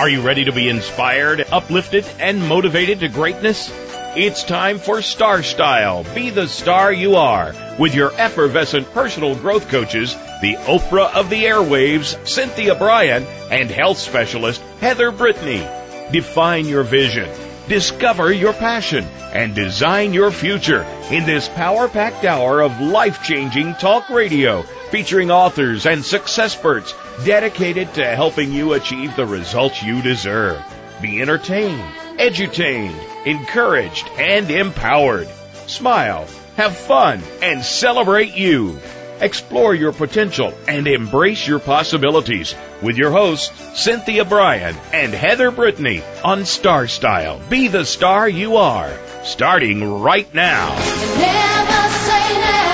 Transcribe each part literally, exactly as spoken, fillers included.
Are you ready to be inspired, uplifted, and motivated to greatness? It's time for Star Style, Be the Star You Are, with your effervescent personal growth coaches, the Oprah of the airwaves, Cynthia Brian, and health specialist, Heather Brittany. Define your vision, discover your passion, and design your future in this power-packed hour of life-changing talk radio, featuring authors and successperts dedicated to helping you achieve the results you deserve. Be entertained, edutained, encouraged, and empowered. Smile, have fun, and celebrate you. Explore your potential and embrace your possibilities with your hosts, Cynthia Brian and Heather Brittany, on Star Style, Be the Star You Are, starting right now. Never say never.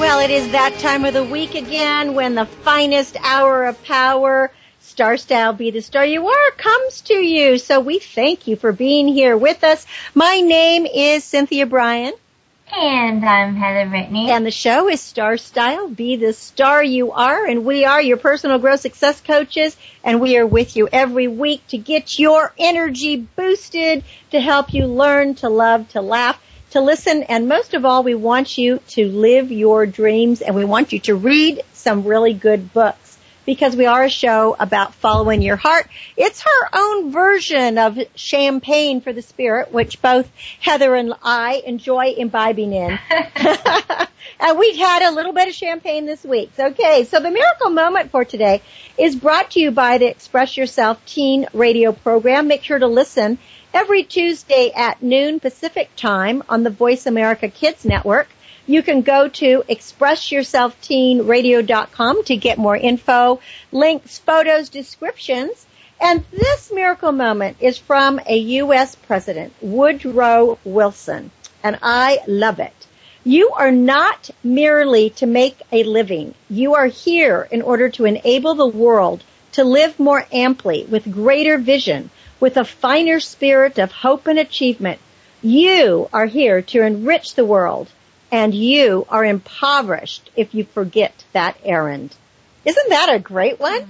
Well, it is that time of the week again when the finest hour of power, Star Style, Be the Star You Are, comes to you. So we thank you for being here with us. My name is Cynthia Brian. And I'm Heather Brittany. And the show is Star Style, Be the Star You Are. And we are your personal growth success coaches. And we are with you every week to get your energy boosted, to help you learn, to love, to laugh, to listen, and most of all, we want you to live your dreams, and we want you to read some really good books, because we are a show about following your heart. It's her own version of champagne for the spirit, which both Heather and I enjoy imbibing in. And we've had a little bit of champagne this week. Okay, so the miracle moment for today is brought to you by the Express Yourself Teen Radio program. Make sure to listen every Tuesday at noon Pacific time on the Voice America Kids Network. You can go to express yourself teen radio dot com to get more info, links, photos, descriptions. And this miracle moment is from a U S president, Woodrow Wilson. And I love it. You are not merely to make a living. You are here in order to enable the world to live more amply, with greater vision, with a finer spirit of hope and achievement. You are here to enrich the world, and you are impoverished if you forget that errand. Isn't that a great one? Mm.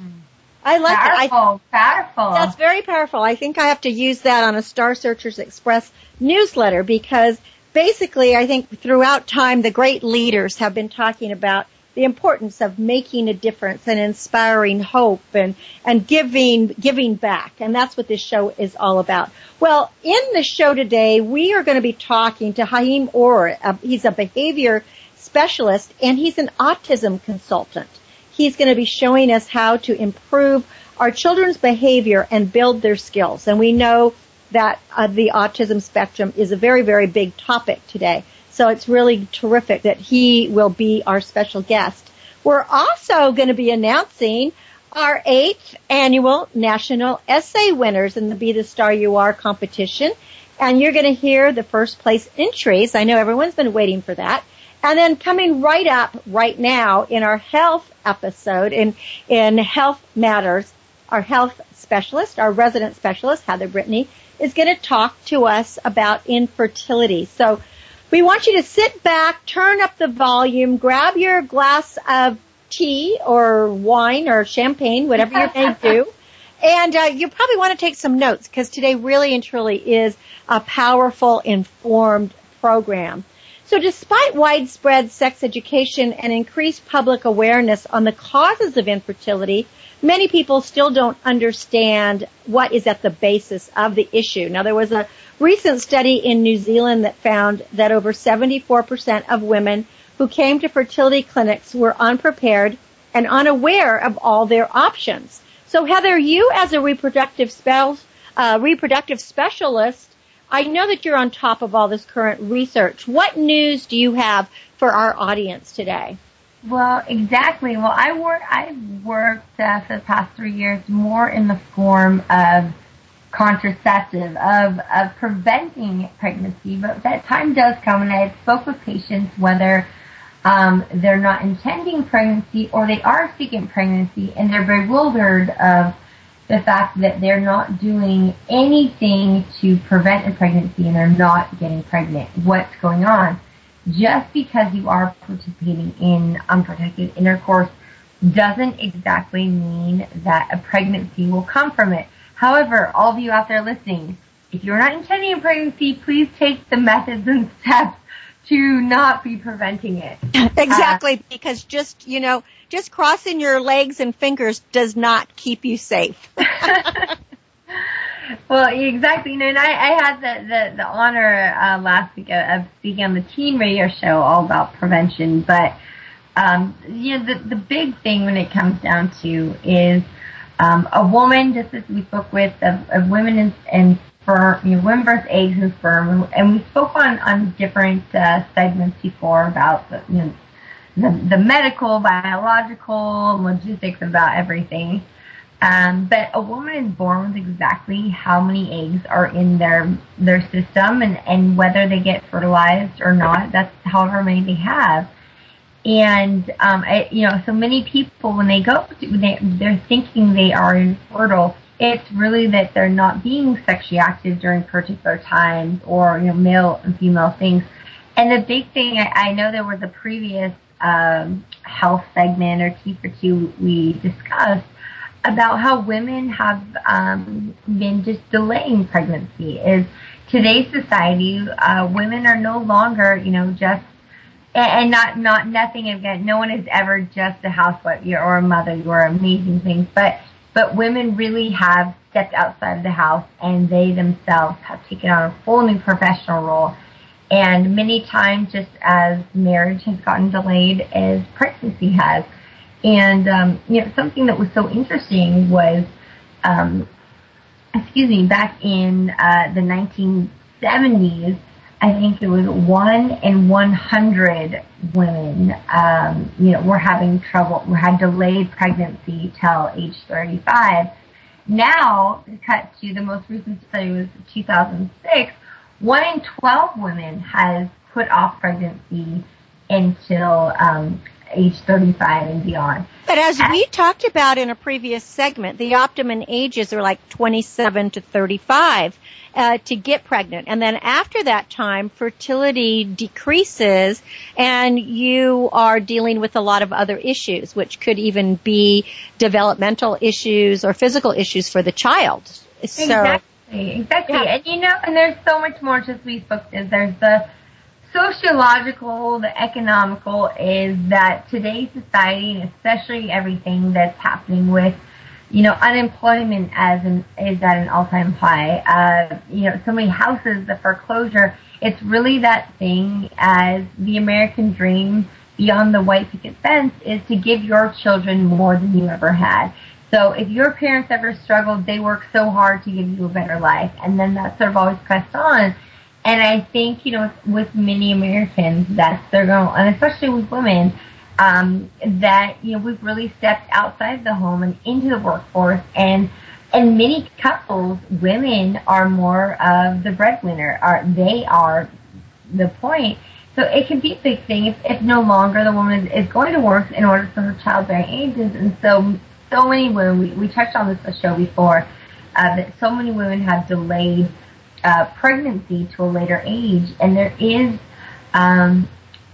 I like it. Powerful, powerful. That's very powerful. I think I have to use that on a Star Searchers Express newsletter, because basically I think throughout time the great leaders have been talking about the importance of making a difference and inspiring hope and, and giving, giving back. And that's what this show is all about. Well, in the show today, we are going to be talking to Haim Ore. Uh, he's a behavior specialist, and he's an autism consultant. He's going to be showing us how to improve our children's behavior and build their skills. And we know that uh, the autism spectrum is a very, very big topic today. So it's really terrific that he will be our special guest. We're also going to be announcing our eighth annual national essay winners in the Be the Star You Are competition. And you're going to hear the first place entries. I know everyone's been waiting for that. And then coming right up right now in our health episode, in, in Health Matters, our health specialist, our resident specialist, Heather Brittany, is going to talk to us about infertility. So we want you to sit back, turn up the volume, grab your glass of tea or wine or champagne, whatever you may do. And uh, you probably want to take some notes, because today really and truly is a powerful, informed program. So despite widespread sex education and increased public awareness on the causes of infertility, many people still don't understand what is at the basis of the issue. Now, there was a recent study in New Zealand that found that over seventy-four percent of women who came to fertility clinics were unprepared and unaware of all their options. So Heather, you as a reproductive spells, uh, reproductive specialist, I know that you're on top of all this current research. What news do you have for our audience today? Well, exactly. Well, I work, I've worked uh, for the past three years more in the form of contraceptive, of, of preventing pregnancy, but that time does come, and I spoke with patients whether um, they're not intending pregnancy or they are seeking pregnancy, and they're bewildered of the fact that they're not doing anything to prevent a pregnancy and they're not getting pregnant. What's going on? Just because you are participating in unprotected intercourse doesn't exactly mean that a pregnancy will come from it. However, all of you out there listening, if you're not intending a pregnancy, please take the methods and steps to not be preventing it. Exactly, uh, because just, you know, just crossing your legs and fingers does not keep you safe. Well, exactly. And I, I had the, the, the honor uh, last week of speaking on the teen radio show all about prevention. But, um, you know, the, the big thing when it comes down to is Um, a woman, just as we spoke with, of, of women and, and sperm, you know, women birth eggs and sperm, and we spoke on, on different uh, segments before about the, you know, the, the medical, biological, logistics about everything. Um, but a woman is born with exactly how many eggs are in their their system, and, and whether they get fertilized or not. That's however many they have. And, um, I, you know, so many people, when they go, when they, they're thinking they are infertile. It's really that they're not being sexually active during particular times, or, you know, male and female things. And the big thing, I, I know there was a previous um, health segment or T for two we discussed about how women have um, been just delaying pregnancy. Is today's society, uh, women are no longer, you know, just And not, not, nothing again. No one is ever just a housewife or a mother. You are amazing things. But, but women really have stepped outside of the house, and they themselves have taken on a full new professional role. And many times, just as marriage has gotten delayed, as pregnancy has. And, um, you know, something that was so interesting was, um, excuse me, back in, uh, the nineteen seventies, I think it was one in one hundred women, um, you know, were having trouble, had delayed pregnancy till age thirty-five. Now, cut to the most recent study was two thousand six, one in twelve women has put off pregnancy until um, age thirty-five and beyond. But as we talked about in a previous segment, the optimum ages are like twenty-seven to thirty-five. Uh, to get pregnant. And then after that time, fertility decreases, and you are dealing with a lot of other issues, which could even be developmental issues or physical issues for the child. So, exactly, exactly. Yeah. And, you know, and there's so much more, just we spoke to. There's the sociological, the economical, is that today's society, and especially everything that's happening with, you know, unemployment as an, is at an all-time high. Uh, you know, so many houses, the foreclosure. It's really that thing as the American dream beyond the white picket fence is to give your children more than you ever had. So if your parents ever struggled, they work so hard to give you a better life. And then that sort of always pressed on. And I think, you know, with many Americans, that's their goal. And especially with women, Um, that, you know, we've really stepped outside the home and into the workforce, and and many couples, women are more of the breadwinner. Are they are the point? So it can be a big thing if, if no longer the woman is, is going to work in order for her childbearing ages. And so so many women, we, we touched on this on the show before, uh, that so many women have delayed uh, pregnancy to a later age, and there is. Um,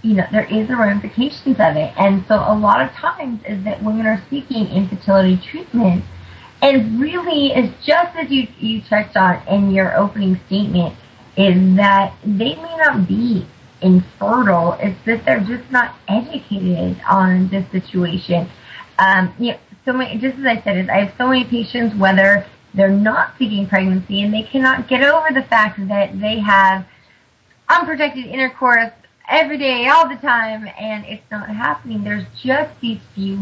You know, there is the ramifications of it. And so a lot of times is that women are seeking infertility treatment. And really, is just as you, you touched on in your opening statement, is that they may not be infertile. It's that they're just not educated on this situation. Um, you know, so many, just as I said, is I have so many patients, whether they're not seeking pregnancy and they cannot get over the fact that they have unprotected intercourse every day, all the time, and it's not happening. There's just these few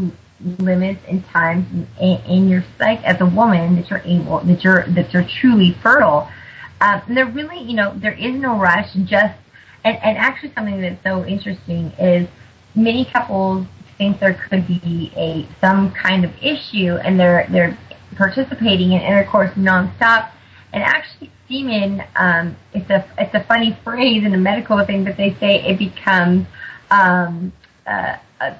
limits and times in, in your psyche as a woman that you're able, that you're, that you're truly fertile. Um, and there really, you know, there is no rush. Just, and, and actually something that's so interesting is many couples think there could be a, some kind of issue, and they're, they're participating in intercourse nonstop. And actually semen, um, it's a, it's a funny phrase and a medical thing, but they say it becomes, um, uh, a,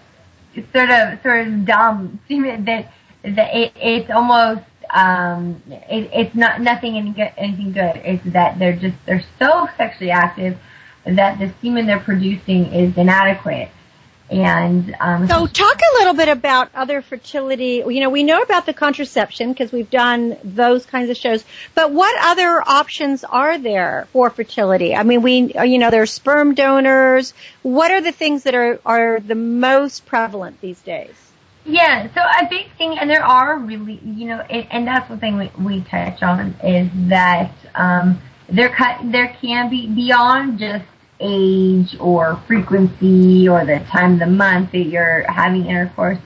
sort of, sort of dumb. Semen that, that it, it's almost, um, it, it's not, nothing, anything good. It's that they're just, they're so sexually active that the semen they're producing is inadequate. And, um, so talk a little bit about other fertility. You know, we know about the contraception because we've done those kinds of shows, but what other options are there for fertility? I mean, we, you know, there's sperm donors. What are the things that are, are the most prevalent these days? Yeah, so a big thing, and there are really, you know, and, and that's the thing we, we touch on is that, um, there, there can be beyond just age or frequency or the time of the month that you're having intercourse.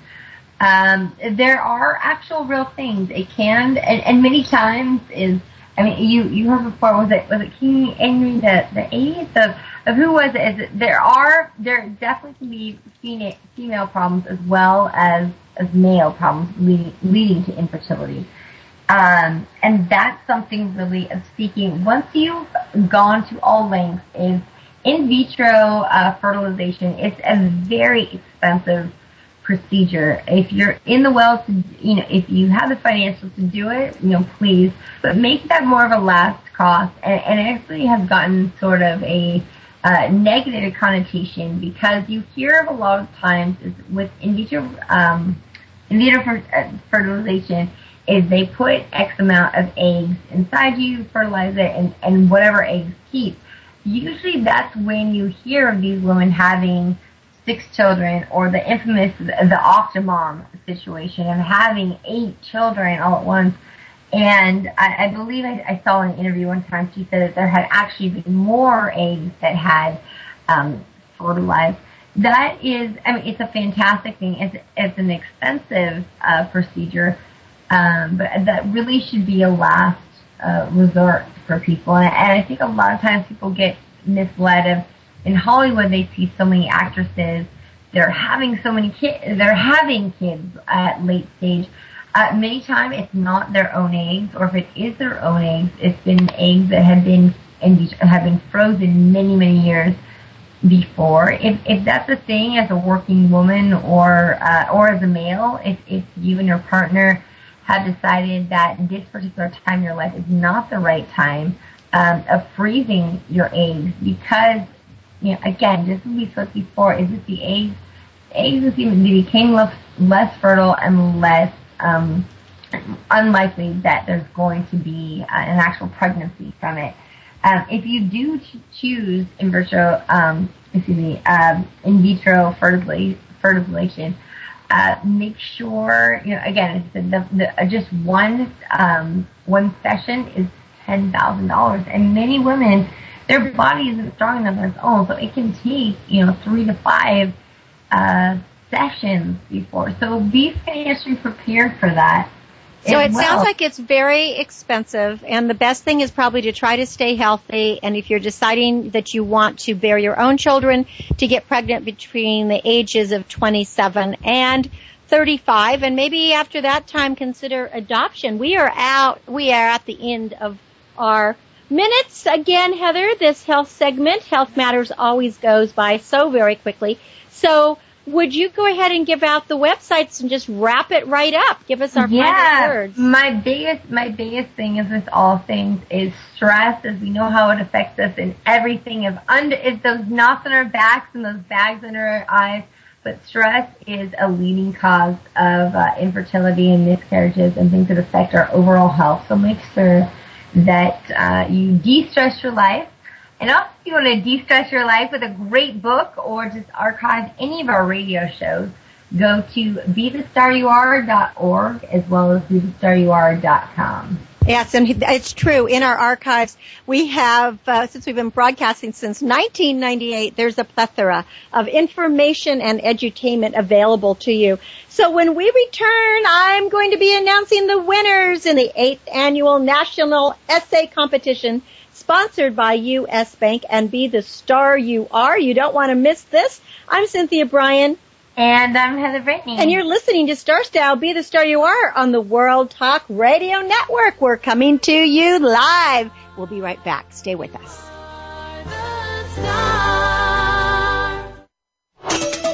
Um, there are actual real things. It can, and, and many times is, I mean, you, you heard before, was it, was it King Henry the, the eighth of, of who was it? Is it? There are, there definitely can be female, female problems as well as, as male problems leading, leading to infertility. Um, and that's something really of seeking. Once you've gone to all lengths, is in vitro uh, fertilization is a very expensive procedure. If you're in the well, to, you know, if you have the financials to do it, you know, please. But make that more of a last cost. And, and it actually has gotten sort of a uh, negative connotation because you hear of a lot of times is with in vitro um, in vitro fer- uh, fertilization is they put X amount of eggs inside you, fertilize it, and, and whatever eggs keep. Usually that's when you hear of these women having six children or the infamous, the octomom situation of having eight children all at once. And I, I believe I, I saw in an interview one time, she said that there had actually been more eggs that had um, fertilized. That is, I mean, it's a fantastic thing. It's, it's an expensive uh, procedure, um, but that really should be a last uh, resort for people. And I think a lot of times people get misled of, in Hollywood they see so many actresses, they're having so many kids, they're having kids at late stage. Uh, many times it's not their own eggs, or if it is their own eggs, it's been eggs that have been, in, have been frozen many, many years before. If, if that's a thing as a working woman or, uh, or as a male, if, if you and your partner have decided that this particular time in your life is not the right time um, of freezing your eggs, because, you know, again, just as we spoke before, is it the eggs? Eggs became less, less fertile and less um, unlikely that there's going to be uh, an actual pregnancy from it. Um, if you do ch- choose in vitro, um, excuse me, um, in vitro fertilization, fertilization Uh, make sure, you know, again, the, the, the, just one um, one session is ten thousand dollars, and many women, their body isn't strong enough on its own, so it can take, you know, three to five uh, sessions before. So be financially prepared for that. So it well. sounds like it's very expensive, and the best thing is probably to try to stay healthy, and if you're deciding that you want to bear your own children, to get pregnant between the ages of twenty-seven and thirty-five, and maybe after that time consider adoption. We are out, we are at the end of our minutes. Again, Heather, this health segment, Health Matters, always goes by so very quickly. So would you go ahead and give out the websites and just wrap it right up? Give us our yeah, final words. My biggest, my biggest thing is with all things is stress, as we know how it affects us in everything. Of under, it's those knots on our backs and those bags under our eyes. But stress is a leading cause of uh, infertility and miscarriages and things that affect our overall health. So make sure that uh, you de-stress your life. And also, if you want to de-stress your life with a great book or just archive any of our radio shows, go to be the star you are dot org as well as be the star you are dot com. Yes, and it's true. In our archives, we have, uh, since we've been broadcasting since nineteen ninety-eight, there's a plethora of information and edutainment available to you. So when we return, I'm going to be announcing the winners in the eighth Annual National Essay Competition, sponsored by U S Bank, and be the star you are. You don't want to miss this. I'm Cynthia Brian. And I'm Heather Brittany. And you're listening to Star Style, Be the Star You Are on the World Talk Radio Network. We're coming to you live. We'll be right back. Stay with us.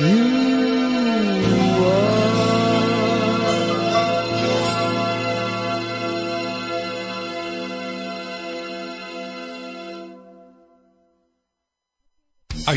you are. Are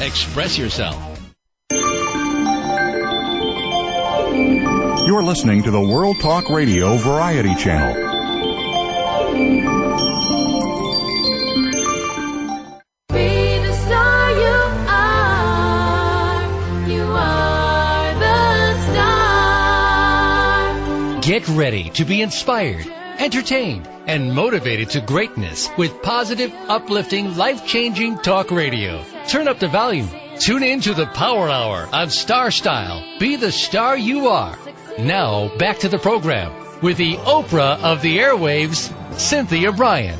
express yourself. You're listening to the World Talk Radio Variety Channel. Be the star you are. You are the star. Get ready to be inspired, entertained, and motivated to greatness with positive, uplifting, life-changing talk radio. Turn up the volume. Tune in to the Power Hour on Star Style. Be the star you are. Now, back to the program with the Oprah of the airwaves, Cynthia Brian.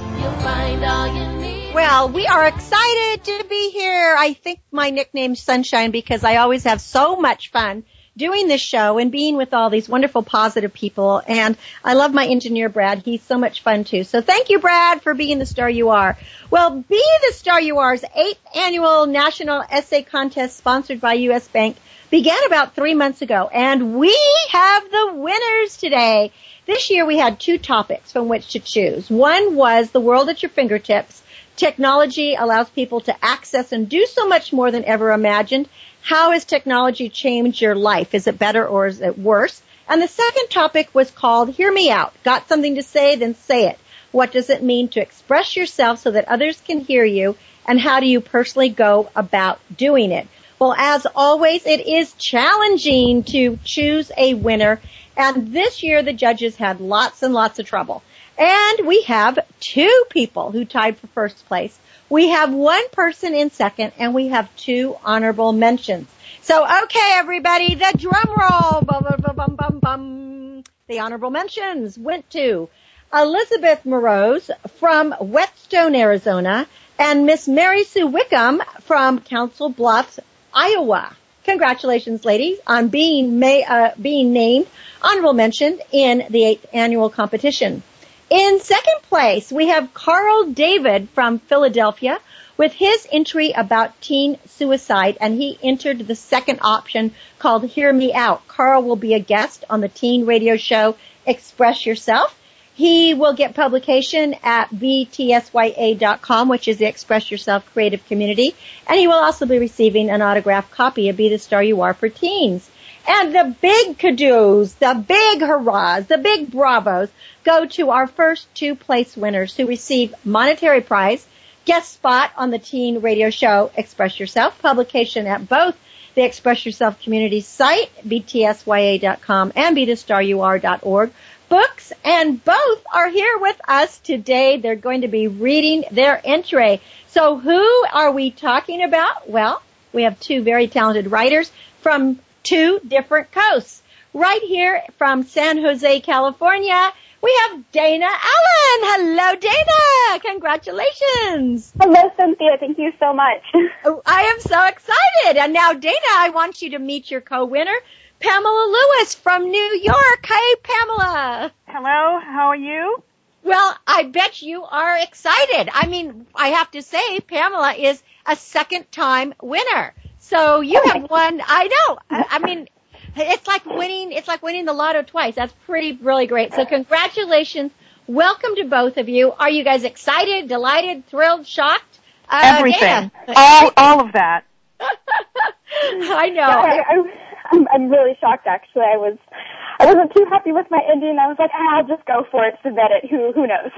Well, we are excited to be here. I think my nickname's Sunshine because I always have so much fun doing this show and being with all these wonderful, positive people. And I love my engineer, Brad. He's so much fun, too. So thank you, Brad, for being the star you are. Well, Be the Star You Are's eighth Annual National Essay Contest, sponsored by U S Bank, began about three months ago, and we have the winners today. This year we had two topics from which to choose. One was The World at Your Fingertips. Technology allows people to access and do so much more than ever imagined. How has technology changed your life? Is it better or is it worse? And the second topic was called Hear Me Out. Got something to say? Then say it. What does it mean to express yourself so that others can hear you, and how do you personally go about doing it? Well, as always, it is challenging to choose a winner, and this year the judges had lots and lots of trouble. And we have two people who tied for first place. We have one person in second, and we have two honorable mentions. So, okay, everybody, the drum roll, bum, bum, bum, bum, bum. The honorable mentions went to Elizabeth Morose from Whetstone, Arizona, and Miss Mary Sue Wickham from Council Bluffs, Iowa. Congratulations, ladies, on being may, uh, being named honorable mention in the eighth annual competition. In second place, we have Carl David from Philadelphia with his entry about teen suicide, and he entered the second option called Hear Me Out. Carl will be a guest on the teen radio show Express Yourself. He will get publication at b t s y a dot com, which is the Express Yourself Creative Community, and he will also be receiving an autographed copy of Be the Star You Are for Teens. And the big kudos, the big hurrahs, the big bravos go to our first two place winners who receive monetary prize, guest spot on the teen radio show Express Yourself, publication at both the Express Yourself Community site, b t s y a dot com and be the star you are dot org. Books, and both are here with us today. They're going to be reading their entry. So who are we talking about? Well, we have two very talented writers from two different coasts. Right here from San Jose, California, we have Dana Allen. Hello, Dana. Congratulations. Hello, Cynthia. Thank you so much. Oh, I am so excited. And now, Dana, I want you to meet your co-winner, Pamela Lewis from New York. Hey, Pamela. Hello. How are you? Well, I bet you are excited. I mean, I have to say, Pamela is a second-time winner. So you oh, have won. I know. I, I mean, it's like winning. It's like winning the lotto twice. That's pretty, really great. So congratulations. Welcome to both of you. Are you guys excited, delighted, thrilled, shocked? Uh, Everything. Dana. All, all of that. I know. Yeah, I, I, I'm, I'm really shocked, actually. I was, I wasn't too happy with my ending. I was like, ah, I'll just go for it, submit it. Who, who knows?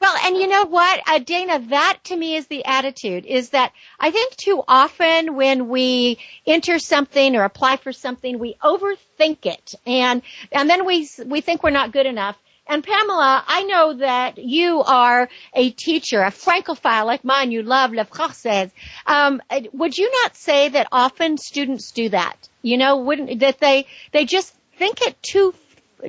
Well, and you know what, uh, Dana, that to me is the attitude, is that I think too often when we enter something or apply for something, we overthink it. And, and then we, we think we're not good enough. And Pamela, I know that you are a teacher, a Francophile like mine. You love le français. Um, would you not say that often students do that? You know, wouldn't that they they just think it too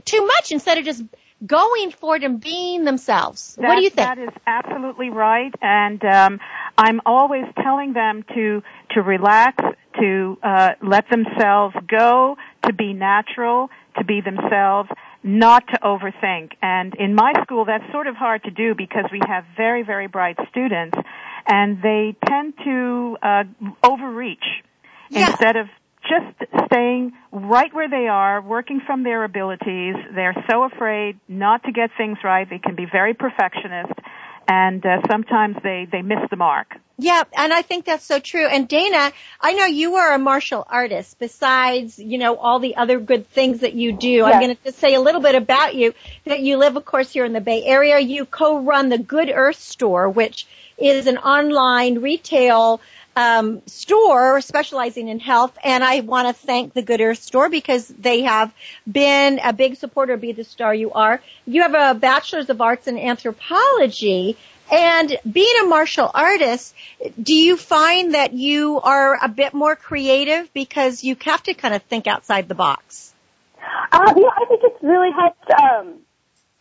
too much instead of just going for it and being themselves? That, what do you think? That is absolutely right. And um, I'm always telling them to to relax, to uh, let themselves go, to be natural, to be themselves, not to overthink. And in my school, that's sort of hard to do because we have very, very bright students, and they tend to uh, overreach yeah. instead of just staying right where they are, working from their abilities. They're so afraid not to get things right. They can be very perfectionist, and uh, sometimes they, they miss the mark. Yeah, and I think that's so true. And Dana, I know you are a martial artist besides, you know, all the other good things that you do. Yes. I'm going to just say a little bit about you, that you live, of course, here in the Bay Area. You co-run the Good Earth Store, which is an online retail um store specializing in health. And I want to thank the Good Earth Store because they have been a big supporter of Be the Star You Are. You have a Bachelor's of Arts in Anthropology. And being a martial artist, do you find that you are a bit more creative because you have to kind of think outside the box? Uh, yeah, I think it's really helped. Um,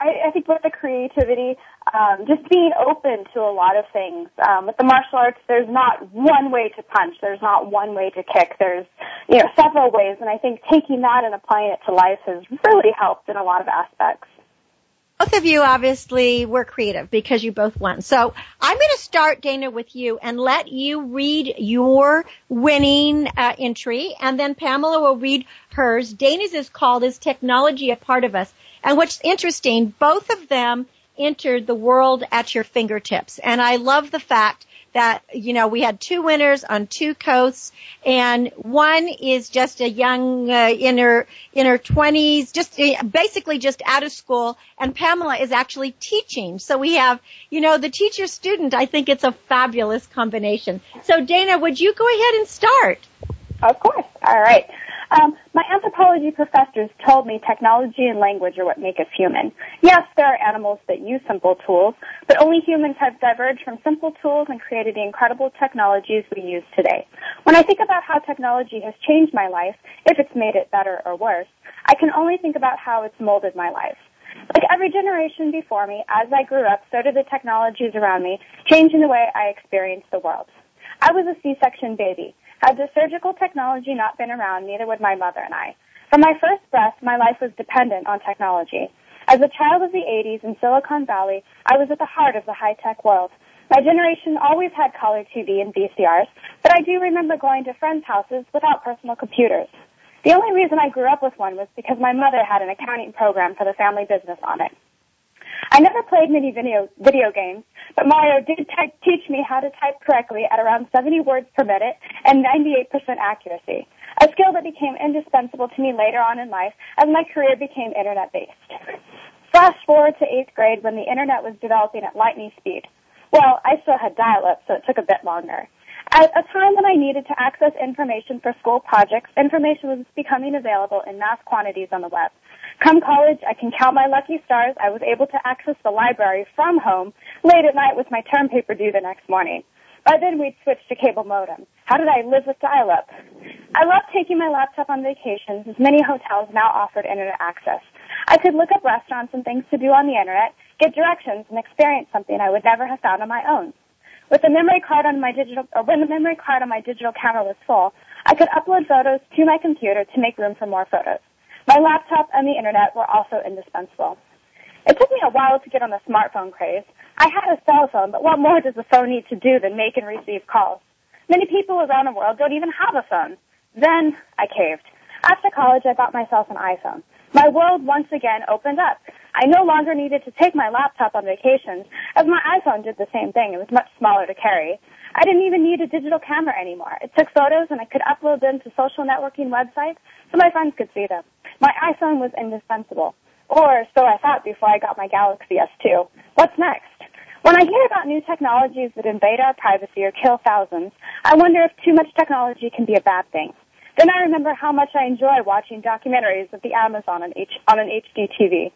I, I think with the creativity, um, just being open to a lot of things. Um, with the martial arts, there's not one way to punch. There's not one way to kick. There's, you know, several ways. And I think taking that and applying it to life has really helped in a lot of aspects. Both of you obviously were creative because you both won. So I'm going to start, Dana, with you and let you read your winning uh, entry, and then Pamela will read hers. Dana's is called Is Technology a Part of Us? And what's interesting, both of them entered The World at Your Fingertips. And I love the fact that, you know, we had two winners on two coasts, and one is just a young uh, in her in her twenties, just uh, basically just out of school, and Pamela is actually teaching. So we have, you know, the teacher student. I think it's a fabulous combination. So Dana, would you go ahead and start? Of course. All right. Um, my anthropology professors told me technology and language are what make us human. Yes, there are animals that use simple tools, but only humans have diverged from simple tools and created the incredible technologies we use today. When I think about how technology has changed my life, if it's made it better or worse, I can only think about how it's molded my life. Like every generation before me, as I grew up, so did the technologies around me, changing the way I experienced the world. I was a C-section baby. Had the surgical technology not been around, neither would my mother and I. From my first breath, my life was dependent on technology. As a child of the eighties in Silicon Valley, I was at the heart of the high-tech world. My generation always had color T V and V C Rs, but I do remember going to friends' houses without personal computers. The only reason I grew up with one was because my mother had an accounting program for the family business on it. I never played many video, video games, but Mario did type, teach me how to type correctly at around seventy words per minute and ninety-eight percent accuracy, a skill that became indispensable to me later on in life as my career became internet-based. Flash forward to eighth grade when the internet was developing at lightning speed. Well, I still had dial-up, so it took a bit longer. At a time when I needed to access information for school projects, information was becoming available in mass quantities on the web. Come college, I can count my lucky stars. I was able to access the library from home late at night with my term paper due the next morning. By then, we'd switched to cable modem. How did I live with dial-up? I loved taking my laptop on vacations, as many hotels now offered internet access. I could look up restaurants and things to do on the internet, get directions, and experience something I would never have found on my own. With the memory card on my digital, or when the memory card on my digital camera was full, I could upload photos to my computer to make room for more photos. My laptop and the internet were also indispensable. It took me a while to get on the smartphone craze. I had a cell phone, but what more does a phone need to do than make and receive calls? Many people around the world don't even have a phone. Then I caved. After college, I bought myself an iPhone. My world once again opened up. I no longer needed to take my laptop on vacations, as my iPhone did the same thing. It was much smaller to carry. I didn't even need a digital camera anymore. It took photos, and I could upload them to social networking websites so my friends could see them. My iPhone was indispensable, or so I thought before I got my Galaxy S two. What's next? When I hear about new technologies that invade our privacy or kill thousands, I wonder if too much technology can be a bad thing. Then I remember how much I enjoy watching documentaries of the Amazon on, H- on an H D T V.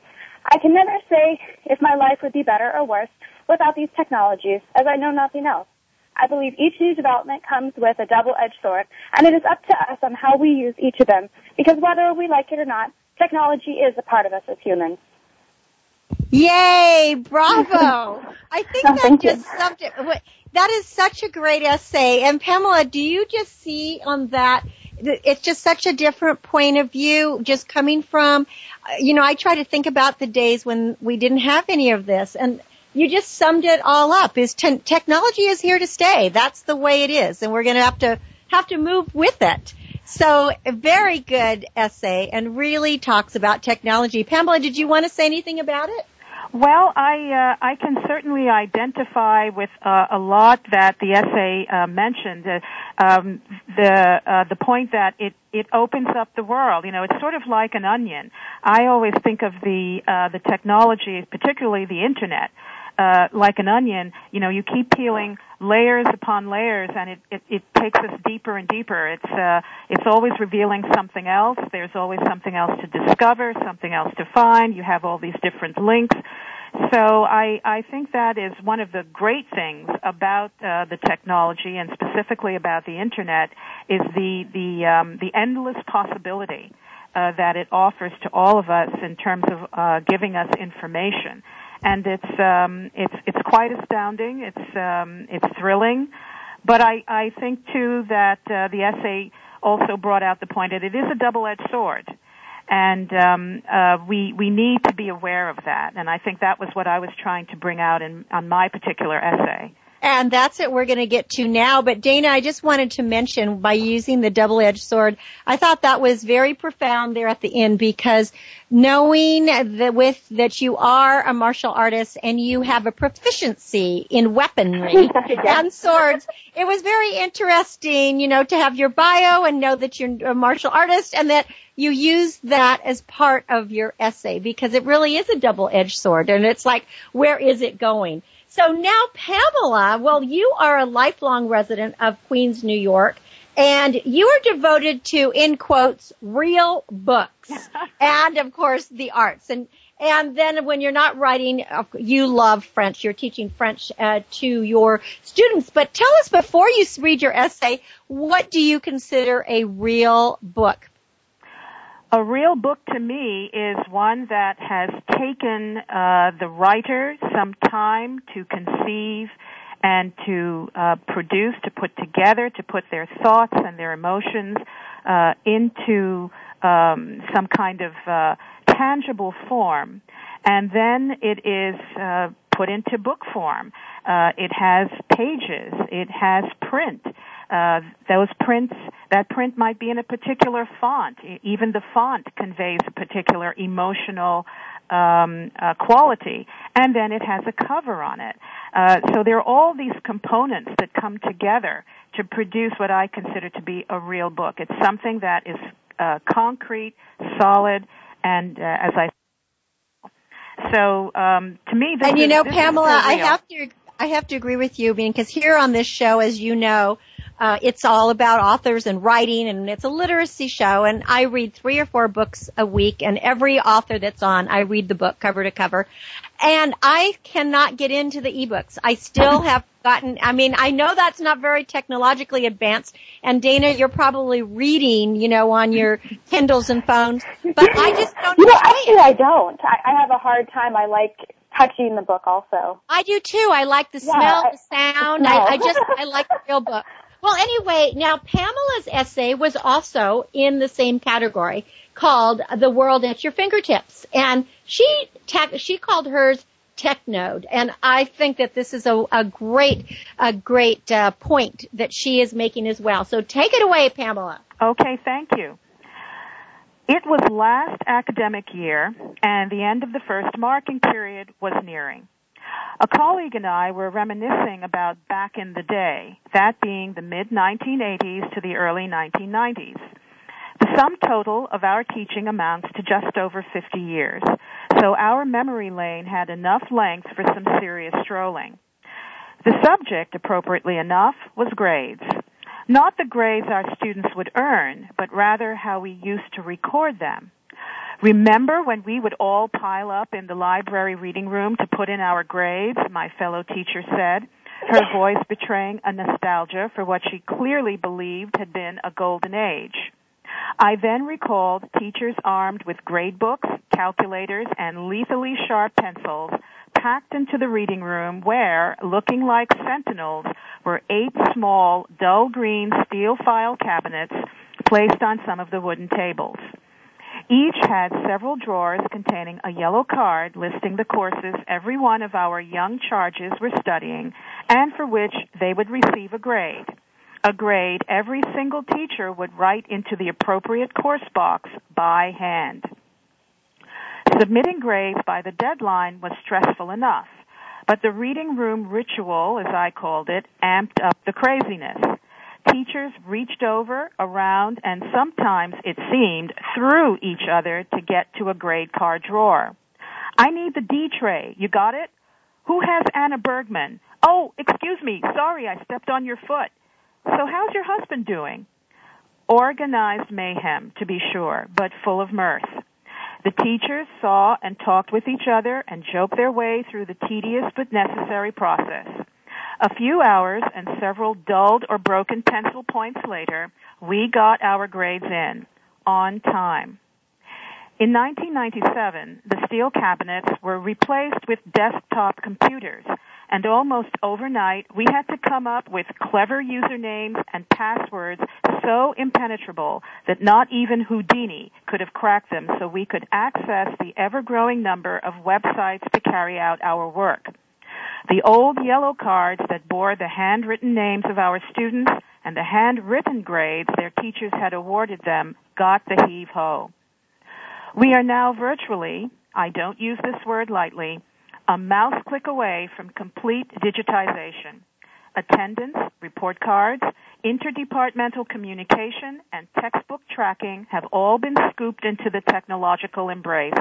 I can never say if my life would be better or worse without these technologies, as I know nothing else. I believe each new development comes with a double-edged sword, and it is up to us on how we use each of them, because whether we like it or not, technology is a part of us as humans. Yay! Bravo! I think no, that just you. summed it. That is such a great essay. And Pamela, do you just see on that? It's just such a different point of view just coming from, you know, I try to think about the days when we didn't have any of this. And you just summed it all up. Is te- technology is here to stay. That's the way it is. And we're going to have to have to move with it. So a very good essay and really talks about technology. Pamela, did you want to say anything about it? Well, I, uh, I can certainly identify with, uh, a lot that the essay, uh, mentioned. Uh, um, the, uh, the point that it, it opens up the world. You know, it's sort of like an onion. I always think of the, uh, the technology, particularly the internet, uh, like an onion. You know, you keep peeling layers upon layers, and it, it, it takes us deeper and deeper. It's, uh, it's always revealing something else. There's always something else to discover, something else to find. You have all these different links. So I, I think that is one of the great things about, uh, the technology, and specifically about the internet, is the, the, um, the endless possibility, uh, that it offers to all of us in terms of, uh, giving us information. And it's, um, it's, it's quite astounding. It's, um, it's thrilling. But I, I think too that, uh, the essay also brought out the point that it is a double-edged sword. And, um, uh, we, we need to be aware of that. And I think that was what I was trying to bring out in, on my particular essay. And that's what we're going to get to now. But Dana, I just wanted to mention, by using the double-edged sword, I thought that was very profound there at the end, because knowing that with that you are a martial artist and you have a proficiency in weaponry and swords, it was very interesting, you know, to have your bio and know that you're a martial artist and that you use that as part of your essay, because it really is a double-edged sword. And it's like, where is it going? So now, Pamela, well, you are a lifelong resident of Queens, New York, and you are devoted to, in quotes, real books and, of course, the arts. And and then when you're not writing, you love French. You're teaching French uh, to your students. But tell us, before you read your essay, what do you consider a real book? A real book to me is one that has taken uh the writer some time to conceive and to uh produce, to put together, to put their thoughts and their emotions uh into um some kind of uh tangible form. And then it is uh put into book form. Uh it has pages, it has print. Uh, those prints, that print might be in a particular font. Even the font conveys a particular emotional um, uh, quality, and then it has a cover on it. Uh, so there are all these components that come together to produce what I consider to be a real book. It's something that is uh, concrete, solid, and uh, as I so um, to me, this and you is, know, Pamela, I have to I have to agree with you, because here on this show, as you know. Uh, it's all about authors and writing, and it's a literacy show, and I read three or four books a week, and every author that's on, I read the book cover to cover. And I cannot get into the ebooks. I still have gotten, I mean, I know that's not very technologically advanced, and Dana, you're probably reading, you know, on your Kindles and phones, but I just don't you know. Actually, I don't. I, I have a hard time. I like touching the book also. I do too. I like the yeah, smell, I, the sound. The smell. I, I just, I like the real book. Well, anyway, now Pamela's essay was also in the same category, called "The World at Your Fingertips," and she te- she called hers "Technode." And I think that this is a, a great a great uh, point that she is making as well. So take it away, Pamela. Okay, thank you. It was last academic year, and the end of the first marking period was nearing. A colleague and I were reminiscing about back in the day, that being the mid nineteen eighties to the early nineteen nineties. The sum total of our teaching amounts to just over fifty years, so our memory lane had enough length for some serious strolling. The subject, appropriately enough, was grades. Not the grades our students would earn, but rather how we used to record them. Remember when we would all pile up in the library reading room to put in our grades, my fellow teacher said, her voice betraying a nostalgia for what she clearly believed had been a golden age. I then recalled teachers armed with grade books, calculators, and lethally sharp pencils packed into the reading room where, looking like sentinels, were eight small, dull green steel file cabinets placed on some of the wooden tables. Each had several drawers containing a yellow card listing the courses every one of our young charges were studying and for which they would receive a grade. A grade every single teacher would write into the appropriate course box by hand. Submitting grades by the deadline was stressful enough, but the reading room ritual, as I called it, amped up the craziness. Teachers reached over, around, and sometimes, it seemed, through each other to get to a grade card drawer. I need the D tray. You got it? Who has Anna Bergman? Oh, excuse me. Sorry, I stepped on your foot. So how's your husband doing? Organized mayhem, to be sure, but full of mirth. The teachers saw and talked with each other and joked their way through the tedious but necessary process. A few hours and several dulled or broken pencil points later, we got our grades in, on time. In nineteen ninety-seven, the steel cabinets were replaced with desktop computers, and almost overnight, we had to come up with clever usernames and passwords so impenetrable that not even Houdini could have cracked them, so we could access the ever-growing number of websites to carry out our work. The old yellow cards that bore the handwritten names of our students and the handwritten grades their teachers had awarded them got the heave-ho. We are now virtually, I don't use this word lightly, a mouse click away from complete digitization. Attendance, report cards, interdepartmental communication, and textbook tracking have all been scooped into the technological embrace.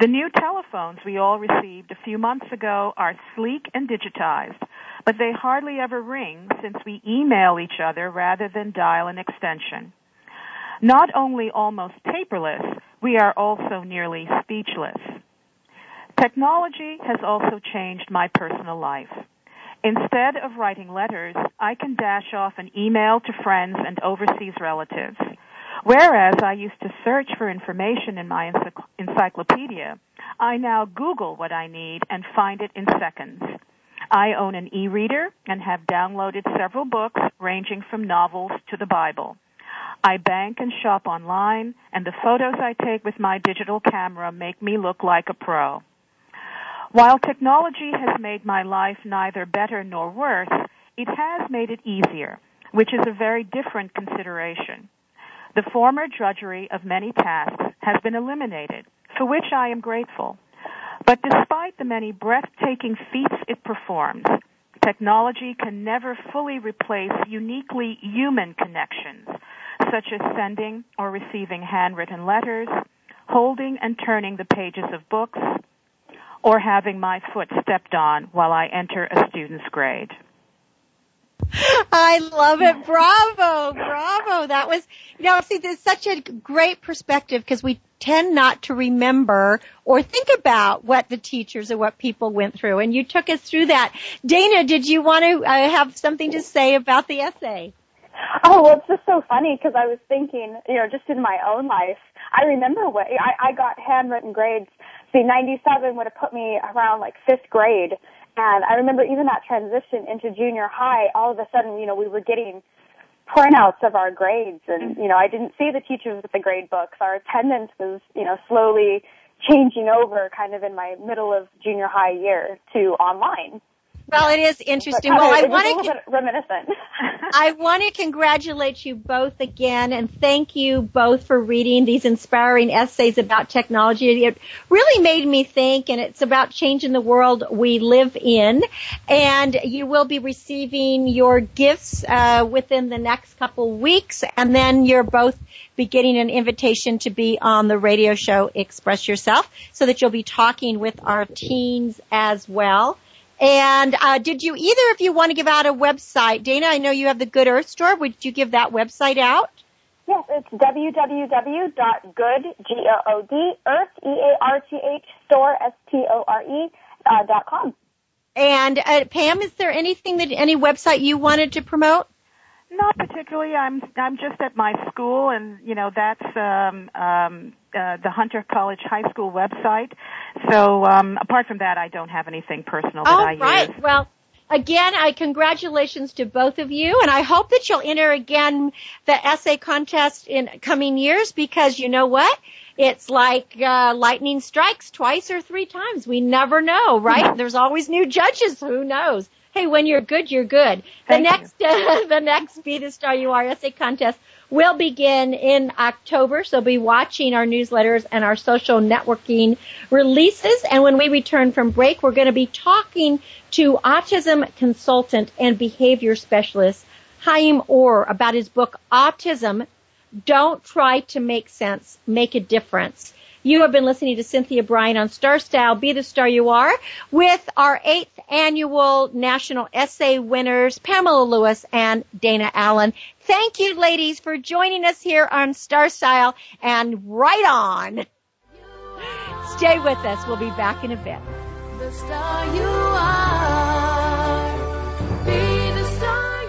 The new telephones we all received a few months ago are sleek and digitized, but they hardly ever ring since we email each other rather than dial an extension. Not only almost paperless, we are also nearly speechless. Technology has also changed my personal life. Instead of writing letters, I can dash off an email to friends and overseas relatives. Whereas I used to search for information in my encycl- encyclopedia, I now Google what I need and find it in seconds. I own an e-reader and have downloaded several books ranging from novels to the Bible. I bank and shop online, and the photos I take with my digital camera make me look like a pro. While technology has made my life neither better nor worse, it has made it easier, which is a very different consideration. The former drudgery of many tasks has been eliminated, for which I am grateful. But despite the many breathtaking feats it performs, technology can never fully replace uniquely human connections, such as sending or receiving handwritten letters, holding and turning the pages of books, or having my foot stepped on while I enter a student's grade. I love it. Bravo. Bravo. That was, you know, see, there's such a great perspective because we tend not to remember or think about what the teachers or what people went through. And you took us through that. Dana, did you want to uh, have something to say about the essay? Oh, well, it's just so funny because I was thinking, you know, just in my own life, I remember what I, I got handwritten grades. See, ninety-seven would have put me around like fifth grade. And I remember even that transition into junior high, all of a sudden, you know, we were getting printouts of our grades. And, you know, I didn't see the teachers with the grade books. Our attendance was, you know, slowly changing over kind of in my middle of junior high year to online. Well, it is interesting. Well, I want to reminiscent. I want to congratulate you both again, and thank you both for reading these inspiring essays about technology. It really made me think, and it's about changing the world we live in. And you will be receiving your gifts uh within the next couple weeks, and then you're both be getting an invitation to be on the radio show Express Yourself, so that you'll be talking with our teens as well. And uh did you either of you want to give out a website? Dana, I know you have the Good Earth Store. Would you give that website out? Yes, it's w w w dot good earth store dot com. And uh, Pam, is there anything that any website you wanted to promote? Not particularly. I'm I'm just at my school, and you know that's um, um, uh, the Hunter College High School website. So um, apart from that, I don't have anything personal that All I right. use. All right. Well, again, I congratulations to both of you, and I hope that you'll enter again the essay contest in coming years, because you know what? It's like uh, lightning strikes twice or three times. We never know, right? There's always new judges. Who knows? Hey, when you're good, you're good. The Thank next, uh, the next Be the Star You Are essay contest will begin in October. So be watching our newsletters and our social networking releases. And when we return from break, we're going to be talking to autism consultant and behavior specialist Haim Ore about his book, Autism, Don't Try to Make Sense, Make a Difference. You have been listening to Cynthia Brian on Star Style, Be the Star You Are, with our eighth annual national essay winners, Pamela Lewis and Dana Allen. Thank you, ladies, for joining us here on Star Style, and right on. Stay with us. We'll be back in a bit. The star you are. Be the star you are.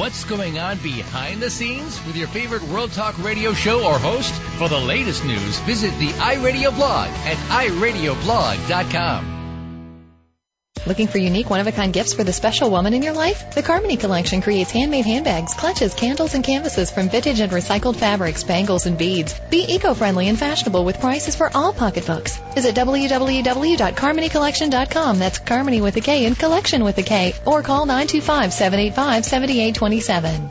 What's going on behind the scenes with your favorite World Talk radio show or host? For the latest news, visit the iRadio blog at i radio blog dot com. Looking for unique, one-of-a-kind gifts for the special woman in your life? The Carmony Collection creates handmade handbags, clutches, candles, and canvases from vintage and recycled fabrics, bangles, and beads. Be eco-friendly and fashionable with prices for all pocketbooks. Visit w w w dot carmony collection dot com. That's Carmony with a K and Collection with a K. Or call nine two five, seven eight five, seven eight two seven.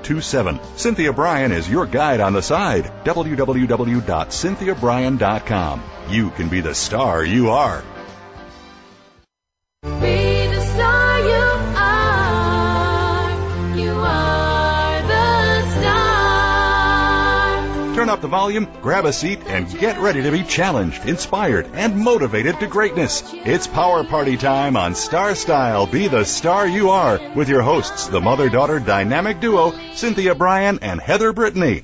two seven. Cynthia Brian is your guide on the side. w w w dot cynthia brian dot com. You can be the star you are. Be the star you are. You are the star. Turn up the volume, grab a seat, and get ready to be challenged, inspired, and motivated to greatness. It's Power Party time on Star Style, Be the Star You Are, with your hosts, the mother-daughter dynamic duo, Cynthia Brian and Heather Brittany.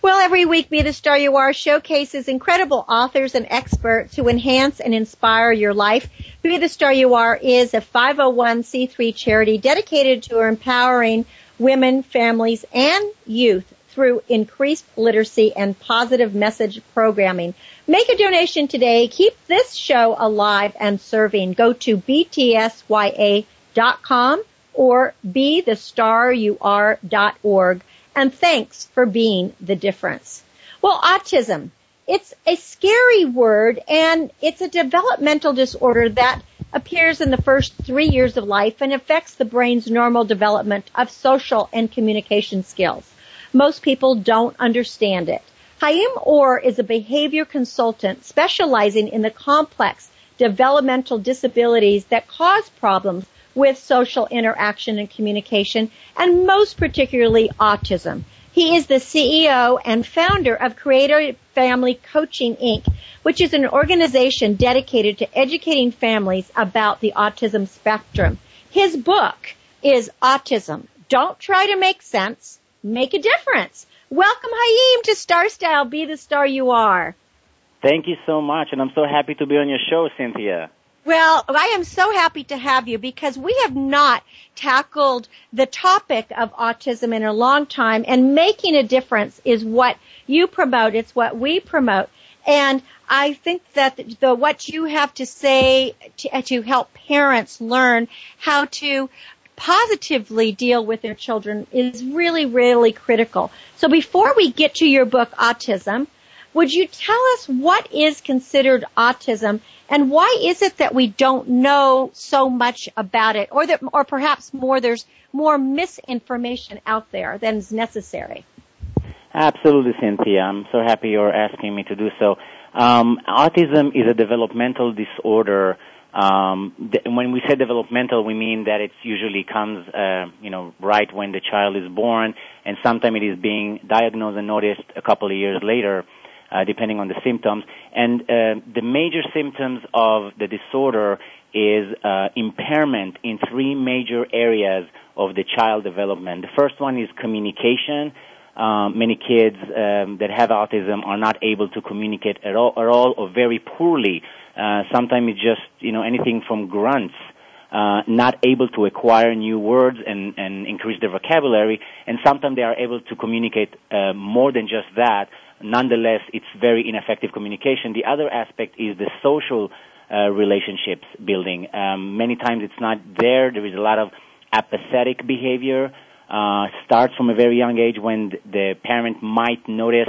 Well, every week, Be the Star You Are showcases incredible authors and experts who enhance and inspire your life. Be the Star You Are is a five oh one c three charity dedicated to empowering women, families, and youth through increased literacy and positive message programming. Make a donation today. Keep this show alive and serving. Go to b t s y a dot com or be the star you are dot org. And thanks for being the difference. Well, autism, it's a scary word, and it's a developmental disorder that appears in the first three years of life and affects the brain's normal development of social and communication skills. Most people don't understand it. Haim Ore is a behavior consultant specializing in the complex developmental disabilities that cause problems with social interaction and communication, and most particularly autism. He is the C E O and founder of Creative Family Coaching, Incorporated, which is an organization dedicated to educating families about the autism spectrum. His book is Autism. Don't try to make sense. Make a difference. Welcome, Haim, to Star Style. Be the star you are. Thank you so much, and I'm so happy to be on your show, Cynthia. Well, I am so happy to have you because we have not tackled the topic of autism in a long time, and making a difference is what you promote. It's what we promote. And I think that the, the what you have to say to, to help parents learn how to positively deal with their children is really, really critical. So before we get to your book, Autism, would you tell us what is considered autism and why is it that we don't know so much about it, or that, or perhaps more, there's more misinformation out there than is necessary? Absolutely, Cynthia. I'm so happy you're asking me to do so. Um, autism is a developmental disorder. Um, th- when we say developmental, we mean that it usually comes, uh, you know, right when the child is born, and sometimes it is being diagnosed and noticed a couple of years later. Uh, depending on the symptoms. And uh, the major symptoms of the disorder is uh, impairment in three major areas of the child development. The first one is communication. Uh, many kids um, that have autism are not able to communicate at all, at all or very poorly. Uh, sometimes it's just, you know, anything from grunts. Uh, not able to acquire new words and, and increase their vocabulary, and sometimes they are able to communicate uh, more than just that. Nonetheless, it's very ineffective communication. The other aspect is the social uh, relationships building. Um, many times it's not there. There is a lot of apathetic behavior. Uh, starts from a very young age when the parent might notice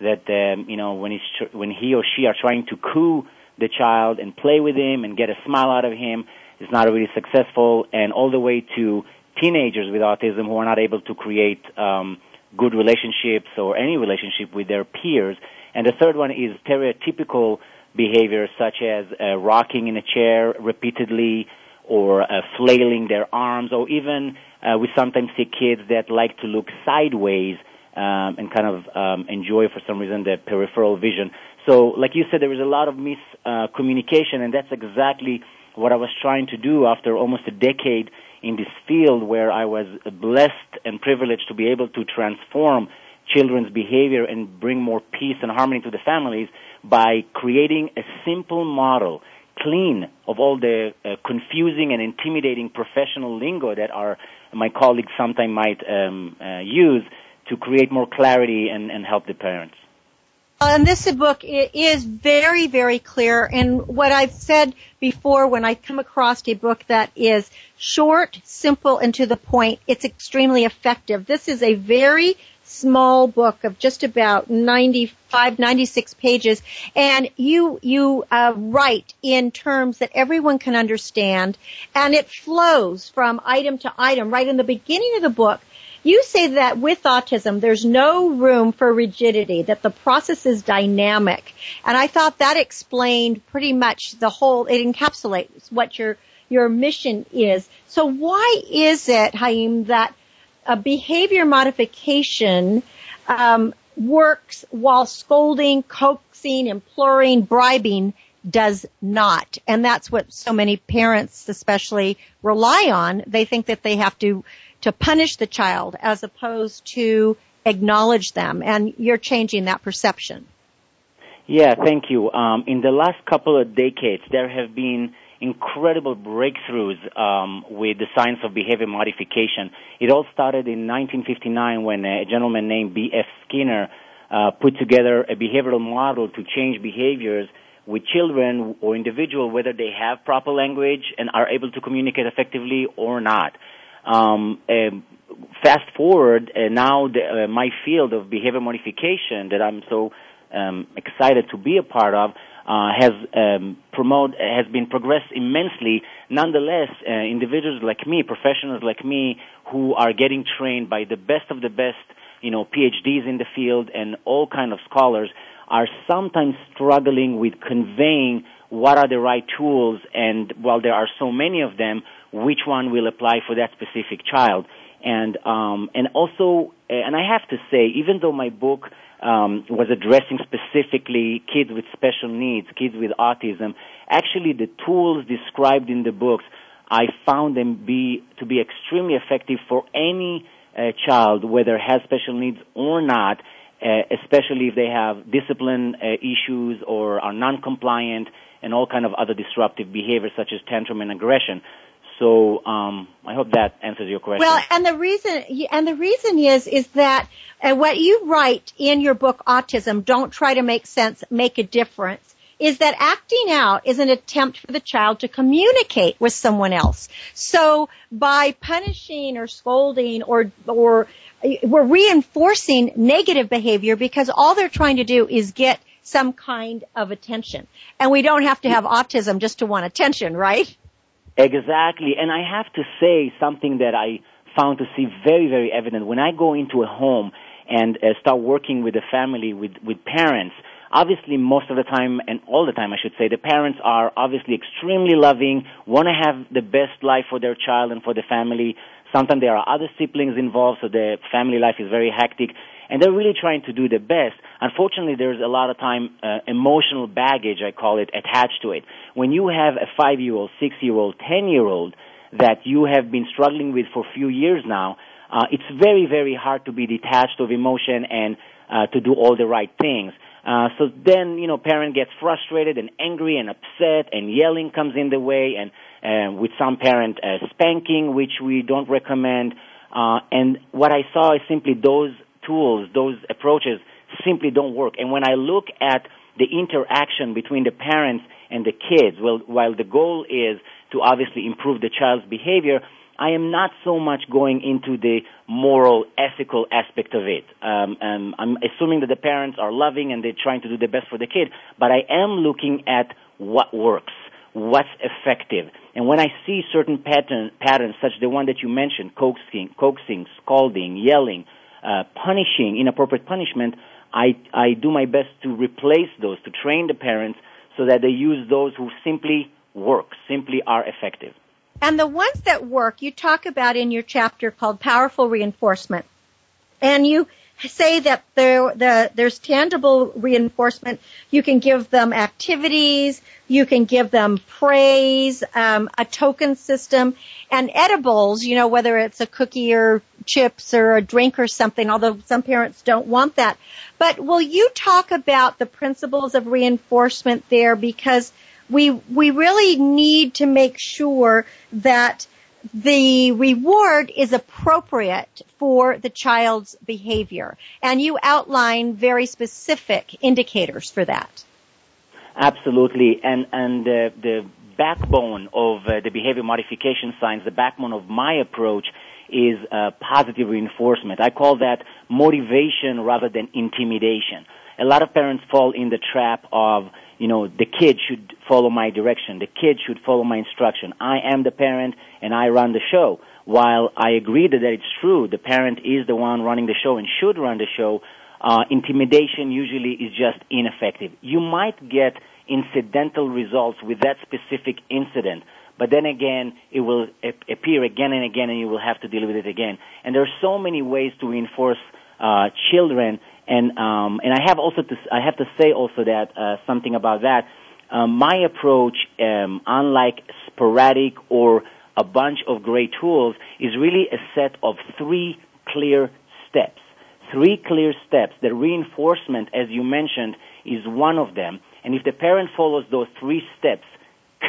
that, um, you know, when, he's, when he or she are trying to coo the child and play with him and get a smile out of him, it's not really successful, and all the way to teenagers with autism who are not able to create um, good relationships or any relationship with their peers. And the third one is stereotypical behavior, such as uh, rocking in a chair repeatedly or uh, flailing their arms, or even uh, we sometimes see kids that like to look sideways um, and kind of um, enjoy, for some reason, the peripheral vision. So, like you said, there is a lot of miscommunication, uh, and that's exactly what I was trying to do after almost a decade in this field, where I was blessed and privileged to be able to transform children's behavior and bring more peace and harmony to the families by creating a simple model, clean of all the uh, confusing and intimidating professional lingo that our my colleagues sometimes might um, uh, use, to create more clarity and, and help the parents. And this book is very, very clear. And what I've said before, when I come across a book that is short, simple, and to the point, it's extremely effective. This is a very small book of just about ninety-five, ninety-six pages. And you, you, uh, write in terms that everyone can understand. And it flows from item to item. Right in the beginning of the book, you say that with autism, there's no room for rigidity, that the process is dynamic. And I thought that explained pretty much the whole, it encapsulates what your your mission is. So why is it, Haim, that a behavior modification um, works while scolding, coaxing, imploring, bribing does not? And that's what so many parents especially rely on. They think that they have to to punish the child as opposed to acknowledge them, and you're changing that perception. Yeah, thank you. Um, in the last couple of decades, there have been incredible breakthroughs um, with the science of behavior modification. It all started in nineteen fifty-nine when a gentleman named B F Skinner uh, put together a behavioral model to change behaviors with children or individuals, whether they have proper language and are able to communicate effectively or not. Um, uh, fast forward, uh, now the, uh, my field of behavior modification that I'm so um, excited to be a part of, uh, has um, promote has been progressed immensely. Nonetheless, uh, individuals like me, professionals like me, who are getting trained by the best of the best, you know, P H Ds in the field and all kind of scholars, are sometimes struggling with conveying what are the right tools, and while there are so many of them, which one will apply for that specific child. And um, and also, and I have to say, even though my book um, was addressing specifically kids with special needs, kids with autism, actually the tools described in the books, I found them be to be extremely effective for any uh, child, whether has special needs or not, uh, especially if they have discipline uh, issues or are non-compliant and all kind of other disruptive behaviors such as tantrum and aggression. So um, I hope that answers your question. Well, and the reason and the reason is is that uh, what you write in your book, Autism, Don't Try to Make Sense, Make a Difference, is that acting out is an attempt for the child to communicate with someone else. So by punishing or scolding or or we're reinforcing negative behavior because all they're trying to do is get some kind of attention. And we don't have to have autism just to want attention, right? Exactly. And I have to say something that I found to see very, very evident. When I go into a home and uh, start working with a family, with, with parents, obviously most of the time, and all the time I should say, the parents are obviously extremely loving, want to have the best life for their child and for the family. Sometimes there are other siblings involved, so the family life is very hectic. And they're really trying to do the best. Unfortunately, there's a lot of time uh, emotional baggage, I call it, attached to it. When you have a five-year-old, six-year-old, ten-year-old that you have been struggling with for a few years now, uh, it's very, very hard to be detached of emotion and uh, to do all the right things. Uh, so then, you know, parent gets frustrated and angry and upset, and yelling comes in the way, and uh, with some parent uh, spanking, which we don't recommend. Uh, and what I saw is simply those tools, those approaches simply don't work. And when I look at the interaction between the parents and the kids, well, while the goal is to obviously improve the child's behavior, I am not so much going into the moral, ethical aspect of it. Um, and I'm assuming that the parents are loving and they're trying to do the best for the kid, but I am looking at what works, what's effective. And when I see certain pattern, patterns, such the one that you mentioned, coaxing, coaxing, scolding, yelling, Uh, punishing, inappropriate punishment, I, I do my best to replace those, to train the parents so that they use those who simply work, simply are effective. And the ones that work, you talk about in your chapter called Powerful Reinforcement. And you say that there, the, there's tangible reinforcement. You can give them activities. You can give them praise, um, a token system, and edibles, you know, whether it's a cookie or chips or a drink or something, although some parents don't want that. But will you talk about the principles of reinforcement there? Because we we really need to make sure that the reward is appropriate for the child's behavior. And you outline very specific indicators for that. Absolutely. And and uh, the backbone of uh, the behavior modification science, the backbone of my approach is uh, positive reinforcement. I call that motivation rather than intimidation. A lot of parents fall in the trap of, you know, the kid should follow my direction. The kid should follow my instruction. I am the parent and I run the show. While I agree that it's true, the parent is the one running the show and should run the show, uh, intimidation usually is just ineffective. You might get incidental results with that specific incident, but then again, it will appear again and again, and you will have to deal with it again. And there are so many ways to reinforce uh, children. And um, and I have also to I have to say also that uh, something about that. Um, my approach, um, unlike sporadic or a bunch of great tools, is really a set of three clear steps. Three clear steps. The reinforcement, as you mentioned, is one of them. And if the parent follows those three steps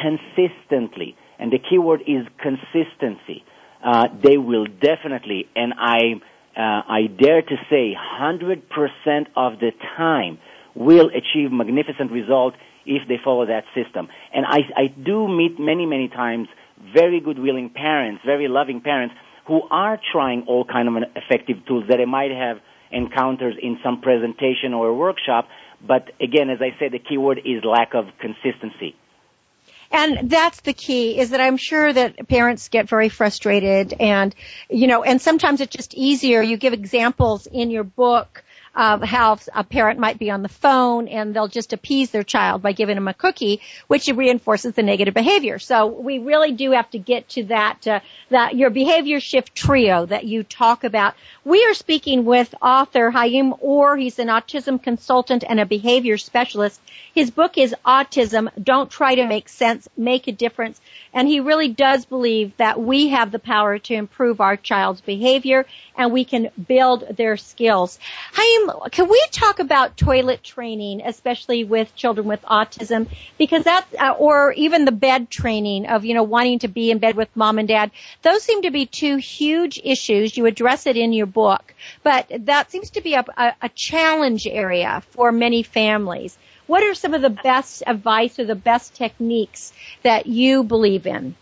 consistently, and the key word is consistency, uh, they will definitely, and I uh, I dare to say one hundred percent of the time, will achieve magnificent results if they follow that system. And I, I do meet many, many times very good willing parents, very loving parents who are trying all kind of effective tools that they might have encounters in some presentation or workshop. But again, as I said, the key word is lack of consistency. And that's the key, is that I'm sure that parents get very frustrated, and, you know, and sometimes it's just easier. You give examples in your book of how a parent might be on the phone and they'll just appease their child by giving them a cookie, which reinforces the negative behavior. So we really do have to get to that, uh, that your behavior shift trio that you talk about. We are speaking with author Haim Ore. He's an autism consultant and a behavior specialist. His book is Autism, Don't Try to Make Sense, Make a Difference. And he really does believe that we have the power to improve our child's behavior and we can build their skills. Haim, can we talk about toilet training, especially with children with autism? Because that, uh, or even the bed training of, you know, wanting to be in bed with mom and dad. Those seem to be two huge issues. You address it in your book, but that seems to be a, a, a challenge area for many families. What are some of the best advice or the best techniques that you believe in?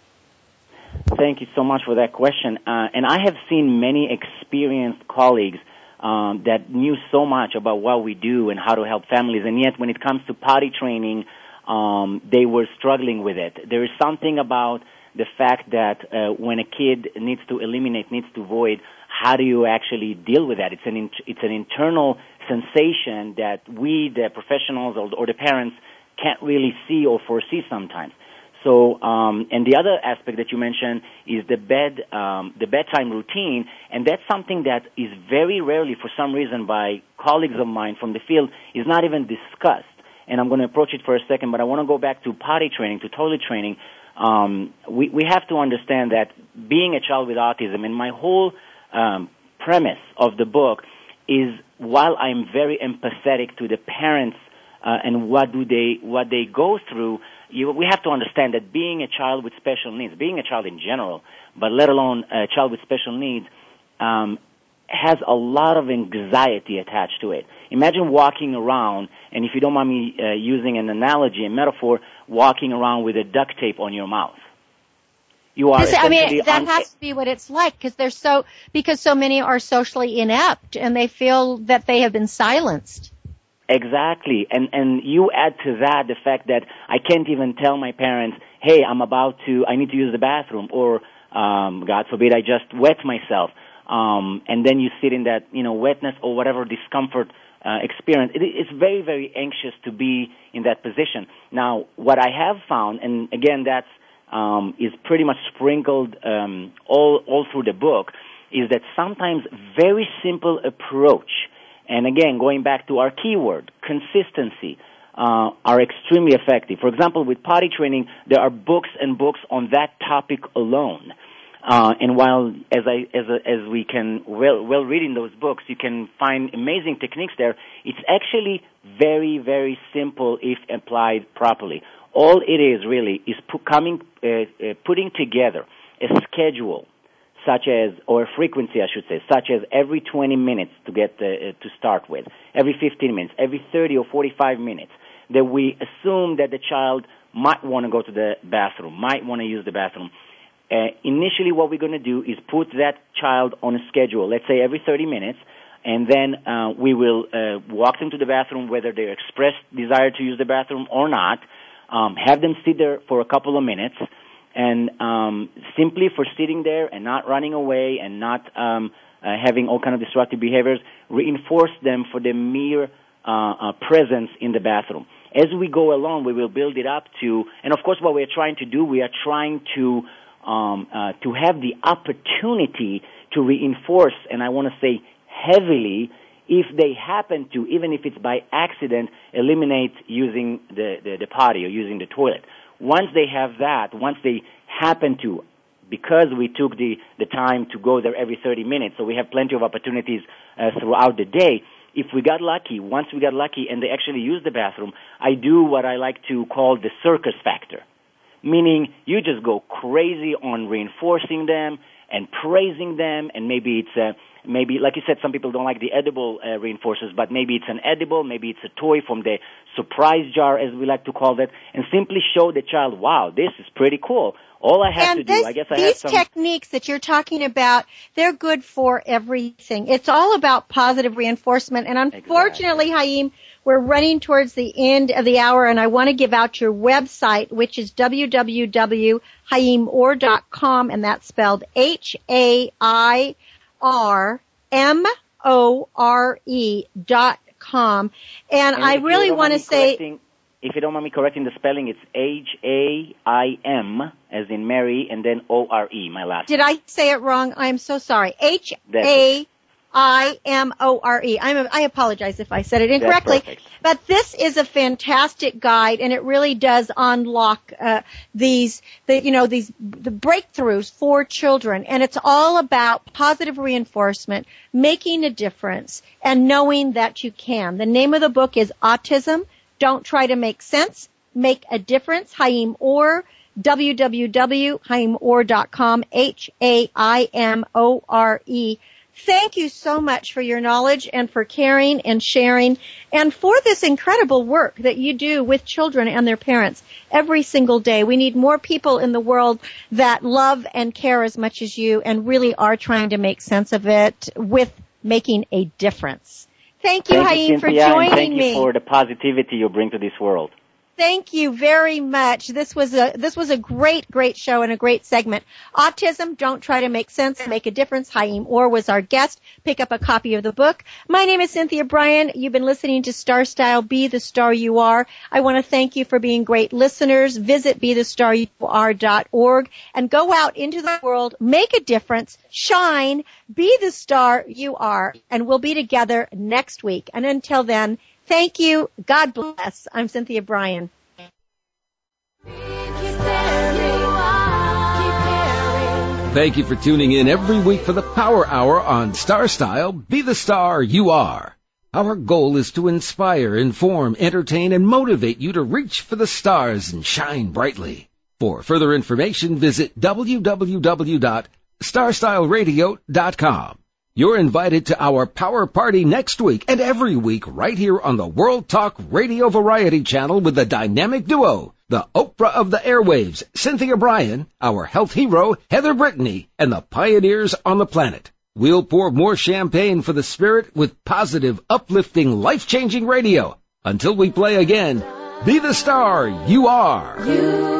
Thank you so much for that question. Uh, and I have seen many experienced colleagues um, that knew so much about what we do and how to help families, and yet when it comes to potty training, um, they were struggling with it. There is something about the fact that uh, when a kid needs to eliminate, needs to void, how do you actually deal with that? It's an in, it's an internal sensation that we, the professionals or, or the parents, can't really see or foresee sometimes. So, um, and the other aspect that you mentioned is the bed, um, the bedtime routine, and that's something that is very rarely, for some reason, by colleagues of mine from the field, is not even discussed. And I'm going to approach it for a second, but I want to go back to potty training, to toilet training. Um, we we have to understand that being a child with autism, and my whole Um, premise of the book is, while I'm very empathetic to the parents uh, and what do they what they go through, you, we have to understand that being a child with special needs, being a child in general, but let alone a child with special needs, um, has a lot of anxiety attached to it. Imagine walking around, and if you don't mind me uh, using an analogy, a metaphor, walking around with a duct tape on your mouth. You are I mean, that un- has to be what it's like, because they're so because so many are socially inept and they feel that they have been silenced. Exactly, and and you add to that the fact that I can't even tell my parents, "Hey, I'm about to, I need to use the bathroom," or um, God forbid, I just wet myself, um, and then you sit in that you know wetness or whatever discomfort uh, experience. It, it's very very anxious to be in that position. Now, what I have found, and again, that's Um, is pretty much sprinkled um, all all through the book, is that sometimes very simple approach, and again going back to our keyword consistency, uh, are extremely effective. For example, with potty training, there are books and books on that topic alone. Uh, and while as I as a, as we can well well read in those books, you can find amazing techniques there. It's actually very very simple if applied properly. All it is really is pu- coming, uh, uh, putting together a schedule, such as, or a frequency, I should say, such as every twenty minutes to get uh, uh, to start with, every fifteen minutes, every thirty or forty-five minutes. That we assume that the child might want to go to the bathroom, might want to use the bathroom. Uh, initially, what we're going to do is put that child on a schedule. Let's say every thirty minutes. And then uh, we will uh, walk them to the bathroom, whether they express desire to use the bathroom or not. Um, have them sit there for a couple of minutes, and um, simply for sitting there and not running away and not um, uh, having all kind of destructive behaviors, reinforce them for their mere uh, uh, presence in the bathroom. As we go along, we will build it up to, and of course, what we are trying to do, we are trying to um, uh, to have the opportunity to reinforce, and I want to say heavily, if they happen to, even if it's by accident, eliminate using the, the, the potty or using the toilet. Once they have that, once they happen to, because we took the, the time to go there every thirty minutes, so we have plenty of opportunities uh, throughout the day, if we got lucky, once we got lucky and they actually use the bathroom, I do what I like to call the circus factor, meaning you just go crazy on reinforcing them and praising them, and maybe it's a Maybe, like you said, some people don't like the edible uh, reinforcers, but maybe it's an edible, maybe it's a toy from the surprise jar, as we like to call it, and simply show the child, wow, this is pretty cool. All I have and to this, do, I guess I have some... These techniques that you're talking about, they're good for everything. It's all about positive reinforcement. And unfortunately, exactly. Haim, we're running towards the end of the hour, and I want to give out your website, which is w w w dot haim ore dot com, and that's spelled H A I R M O R E dot com. And, and I really want to say... If you don't mind me correcting the spelling, it's H A I M, as in Mary, and then O R E, my last Did name. I say it wrong? I'm so sorry. H A I M O R E. I'm a, I apologize if I said it incorrectly. But this is a fantastic guide, and it really does unlock uh, these, the, you know, these the breakthroughs for children. And it's all about positive reinforcement, making a difference, and knowing that you can. The name of the book is Autism, Don't Try to Make Sense, Make a Difference. Haim Ore, w w w dot haim ore dot com, H A I M O R E. Thank you so much for your knowledge and for caring and sharing and for this incredible work that you do with children and their parents every single day. We need more people in the world that love and care as much as you and really are trying to make sense of it with making a difference. Thank you, thank Haim, you, Cynthia, for joining thank me. Thank you for the positivity you bring to this world. Thank you very much. This was a this was a great, great show and a great segment. Autism, Don't Try to Make Sense, Make a Difference. Haim Ore was our guest. Pick up a copy of the book. My name is Cynthia Brian. You've been listening to Star Style, Be the Star You Are. I want to thank you for being great listeners. Visit be the star you are dot org and go out into the world, make a difference, shine, be the star you are. And we'll be together next week. And until then, thank you. God bless. I'm Cynthia Brian. Thank you for tuning in every week for the Power Hour on Star Style, Be the Star You Are. Our goal is to inspire, inform, entertain, and motivate you to reach for the stars and shine brightly. For further information, visit w w w dot star style radio dot com. You're invited to our Power Party next week and every week right here on the World Talk Radio Variety Channel with the dynamic duo, the Oprah of the airwaves, Cynthia Brian, our health hero, Heather Brittany, and the pioneers on the planet. We'll pour more champagne for the spirit with positive, uplifting, life-changing radio. Until we play again, be the star you are. You.